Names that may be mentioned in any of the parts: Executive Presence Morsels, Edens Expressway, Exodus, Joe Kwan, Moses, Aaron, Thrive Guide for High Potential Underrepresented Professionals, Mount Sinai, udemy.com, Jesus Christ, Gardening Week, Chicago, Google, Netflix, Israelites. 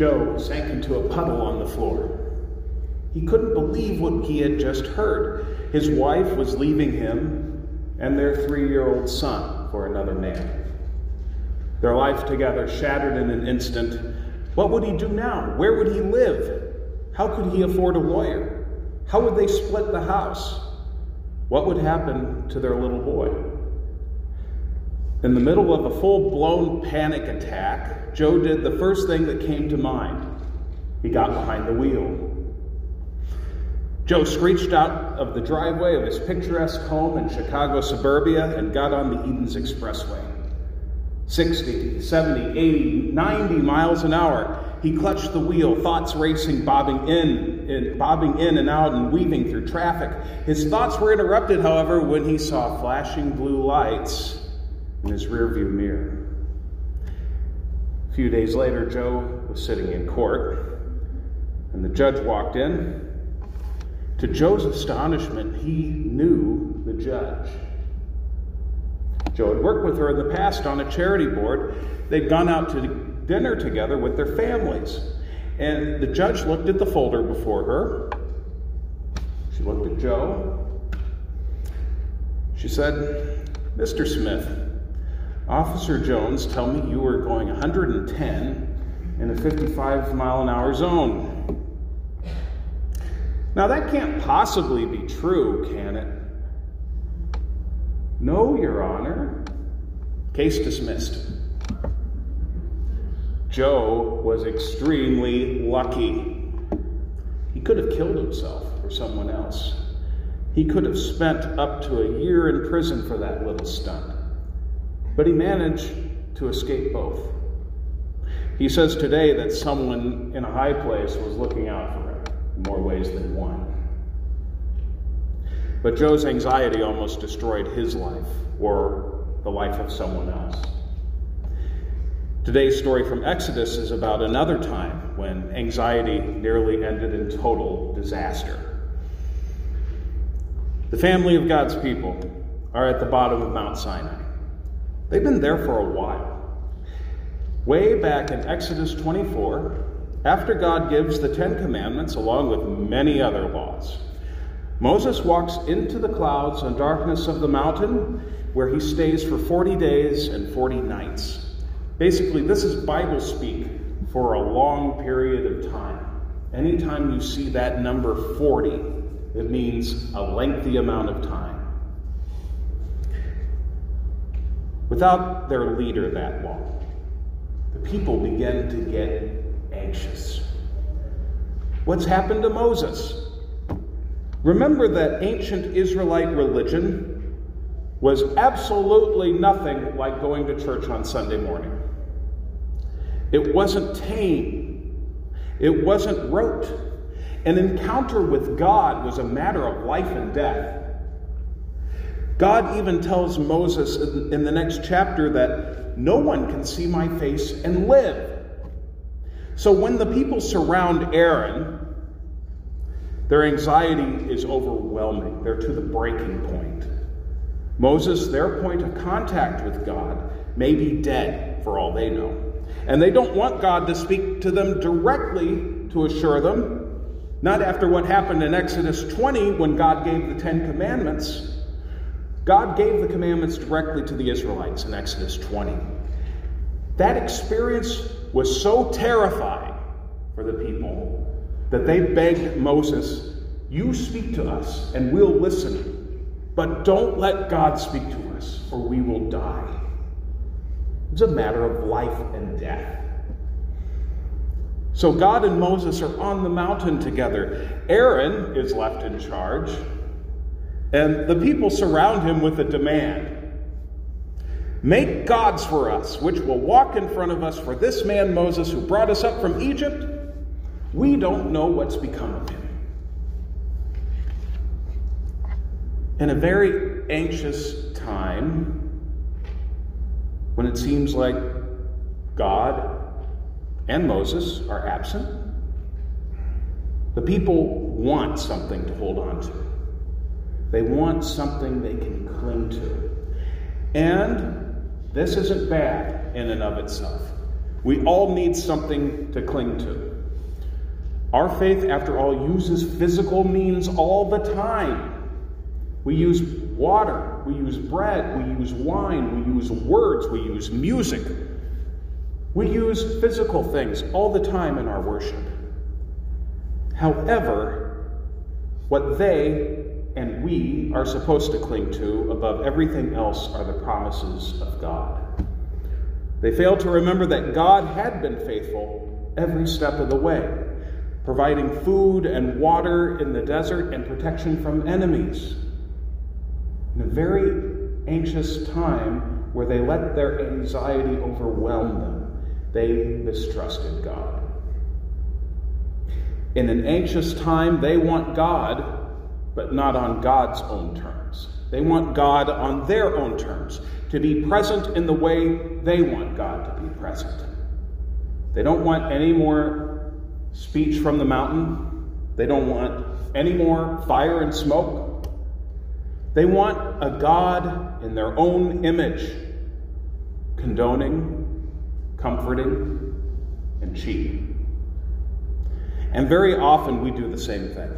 Joe sank into a puddle on the floor. He couldn't believe what he had just heard. His wife was leaving him and their 3-year-old son for another man. Their life together shattered in an instant. What would he do now? Where would he live? How could he afford a lawyer? How would they split the house? What would happen to their little boy? In the middle of a full-blown panic attack, Joe did the first thing that came to mind. He got behind the wheel. Joe screeched out of the driveway of his picturesque home in Chicago suburbia and got on the Edens Expressway. 60, 70, 80, 90 miles an hour. He clutched the wheel, thoughts racing, bobbing in and out and weaving through traffic. His thoughts were interrupted, however, when he saw flashing blue lights in his rearview mirror. A few days later, Joe was sitting in court, and the judge walked in. To Joe's astonishment, he knew the judge. Joe had worked with her in the past on a charity board. They'd gone out to dinner together with their families. And the judge looked at the folder before her. She looked at Joe. She said, "Mr. Smith, Officer Jones told me you were going 110 in a 55-mile-an-hour zone. Now that can't possibly be true, can it?" "No, Your Honor." Case dismissed. Joe was extremely lucky. He could have killed himself or someone else. He could have spent up to a year in prison for that little stunt. But he managed to escape both. He says today that someone in a high place was looking out for him in more ways than one. But Joe's anxiety almost destroyed his life, or the life of someone else. Today's story from Exodus is about another time when anxiety nearly ended in total disaster. The family of God's people are at the bottom of Mount Sinai. They've been there for a while. Way back in Exodus 24, after God gives the Ten Commandments along with many other laws, Moses walks into the clouds and darkness of the mountain, where he stays for 40 days and 40 nights. Basically, this is Bible speak for a long period of time. Anytime you see that number 40, it means a lengthy amount of time. Without their leader that long, the people begin to get anxious. What's happened to Moses? Remember that ancient Israelite religion was absolutely nothing like going to church on Sunday morning. It wasn't tame. It wasn't rote. An encounter with God was a matter of life and death. God even tells Moses in the next chapter that no one can see my face and live. So when the people surround Aaron, their anxiety is overwhelming. They're to the breaking point. Moses, their point of contact with God, may be dead for all they know. And they don't want God to speak to them directly to assure them, not after what happened in Exodus 20 when God gave the Ten Commandments. God gave the commandments directly to the Israelites in Exodus 20. That experience was so terrifying for the people that they begged Moses, "You speak to us and we'll listen, but don't let God speak to us or we will die." It's a matter of life and death. So God and Moses are on the mountain together. Aaron is left in charge, and the people surround him with a demand. "Make gods for us, which will walk in front of us, for this man Moses who brought us up from Egypt, we don't know what's become of him." In a very anxious time, when it seems like God and Moses are absent, the people want something to hold on to. They want something they can cling to. And this isn't bad in and of itself. We all need something to cling to. Our faith, after all, uses physical means all the time. We use water, we use bread, we use wine, we use words, we use music. We use physical things all the time in our worship. However, what they and we are supposed to cling to above everything else are the promises of God. They fail to remember that God had been faithful every step of the way, providing food and water in the desert and protection from enemies. In a very anxious time where they let their anxiety overwhelm them, they mistrusted God. In an anxious time, they want God, but not on God's own terms. They want God on their own terms, to be present in the way they want God to be present. They don't want any more speech from the mountain. They don't want any more fire and smoke. They want a God in their own image, condoning, comforting, and cheap. And very often we do the same thing.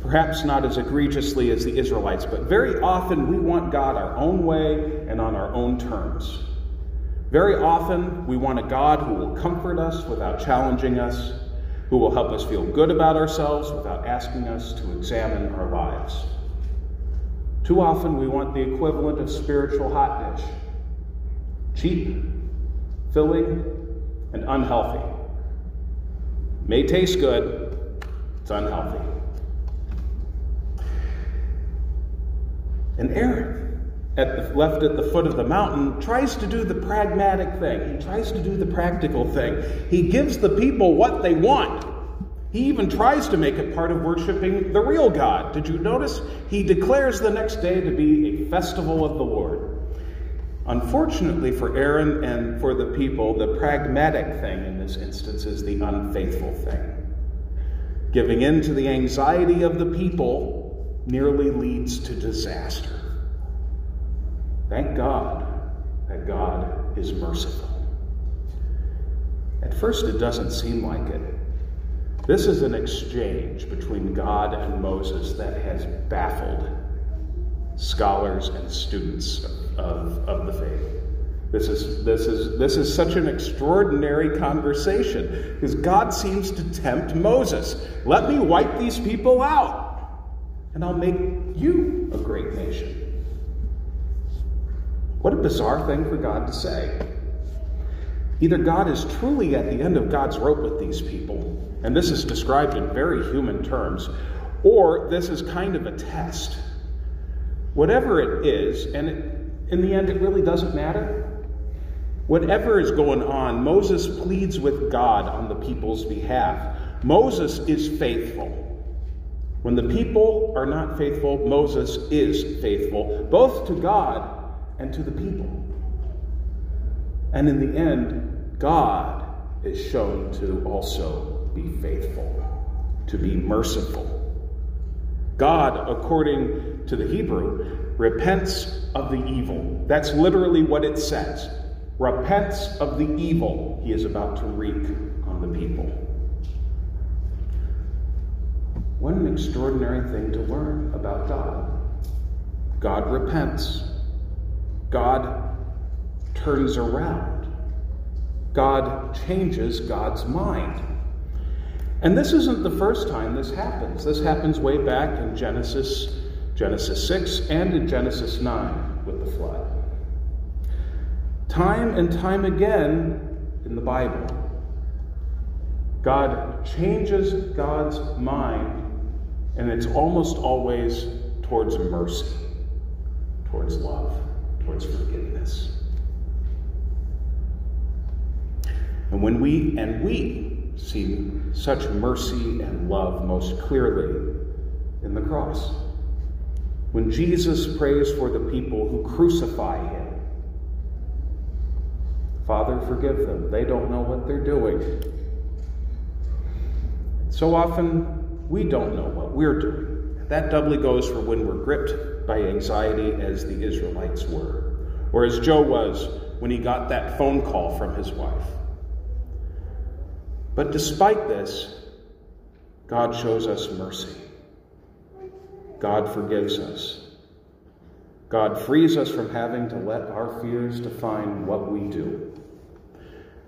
Perhaps not as egregiously as the Israelites, but very often we want God our own way and on our own terms. Very often we want a God who will comfort us without challenging us, who will help us feel good about ourselves without asking us to examine our lives. Too often we want the equivalent of spiritual hot dish. Cheap, filling, and unhealthy. May taste good, it's unhealthy. And Aaron, left at the foot of the mountain, tries to do the pragmatic thing. He tries to do the practical thing. He gives the people what they want. He even tries to make it part of worshiping the real God. Did you notice? He declares the next day to be a festival of the Lord. Unfortunately for Aaron and for the people, the pragmatic thing in this instance is the unfaithful thing. Giving in to the anxiety of the people nearly leads to disaster. Thank God that God is merciful. At first, it doesn't seem like it. This is an exchange between God and Moses that has baffled scholars and students of the faith. This is such an extraordinary conversation, because God seems to tempt Moses. Let me wipe these people out, and I'll make you a great nation. What a bizarre thing for God to say. Either God is truly at the end of God's rope with these people, and this is described in very human terms, or this is kind of a test. Whatever it is, and in the end it really doesn't matter. Whatever is going on, Moses pleads with God on the people's behalf. Moses is faithful. When the people are not faithful, Moses is faithful, both to God and to the people. And in the end, God is shown to also be faithful, to be merciful. God, according to the Hebrew, repents of the evil. That's literally what it says. Repents of the evil he is about to wreak on the people. What an extraordinary thing to learn about God. God repents. God turns around. God changes God's mind. And this isn't the first time this happens. This happens way back in Genesis 6, and in Genesis 9 with the flood. Time and time again in the Bible, God changes God's mind. And it's almost always towards mercy, towards love, towards forgiveness. And when we see such mercy and love most clearly in the cross. When Jesus prays for the people who crucify him, Father, forgive them. They don't know what they're doing. So often, we don't know what we're doing. That doubly goes for when we're gripped by anxiety as the Israelites were, or as Joe was when he got that phone call from his wife. But despite this, God shows us mercy. God forgives us. God frees us from having to let our fears define what we do.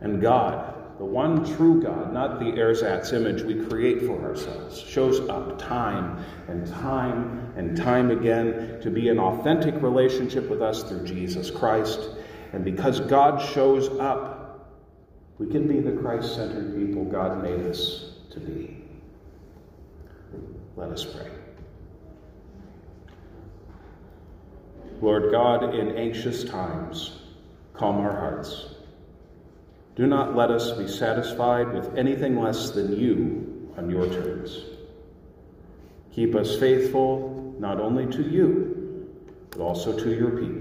And God, the one true God, not the ersatz image we create for ourselves, shows up time and time and time again to be in authentic relationship with us through Jesus Christ. And because God shows up, we can be the Christ-centered people God made us to be. Let us pray. Lord God, in anxious times, calm our hearts. Do not let us be satisfied with anything less than you on your terms. Keep us faithful not only to you, but also to your people.